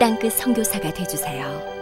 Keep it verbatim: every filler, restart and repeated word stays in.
땅끝 선교사가 되어주세요.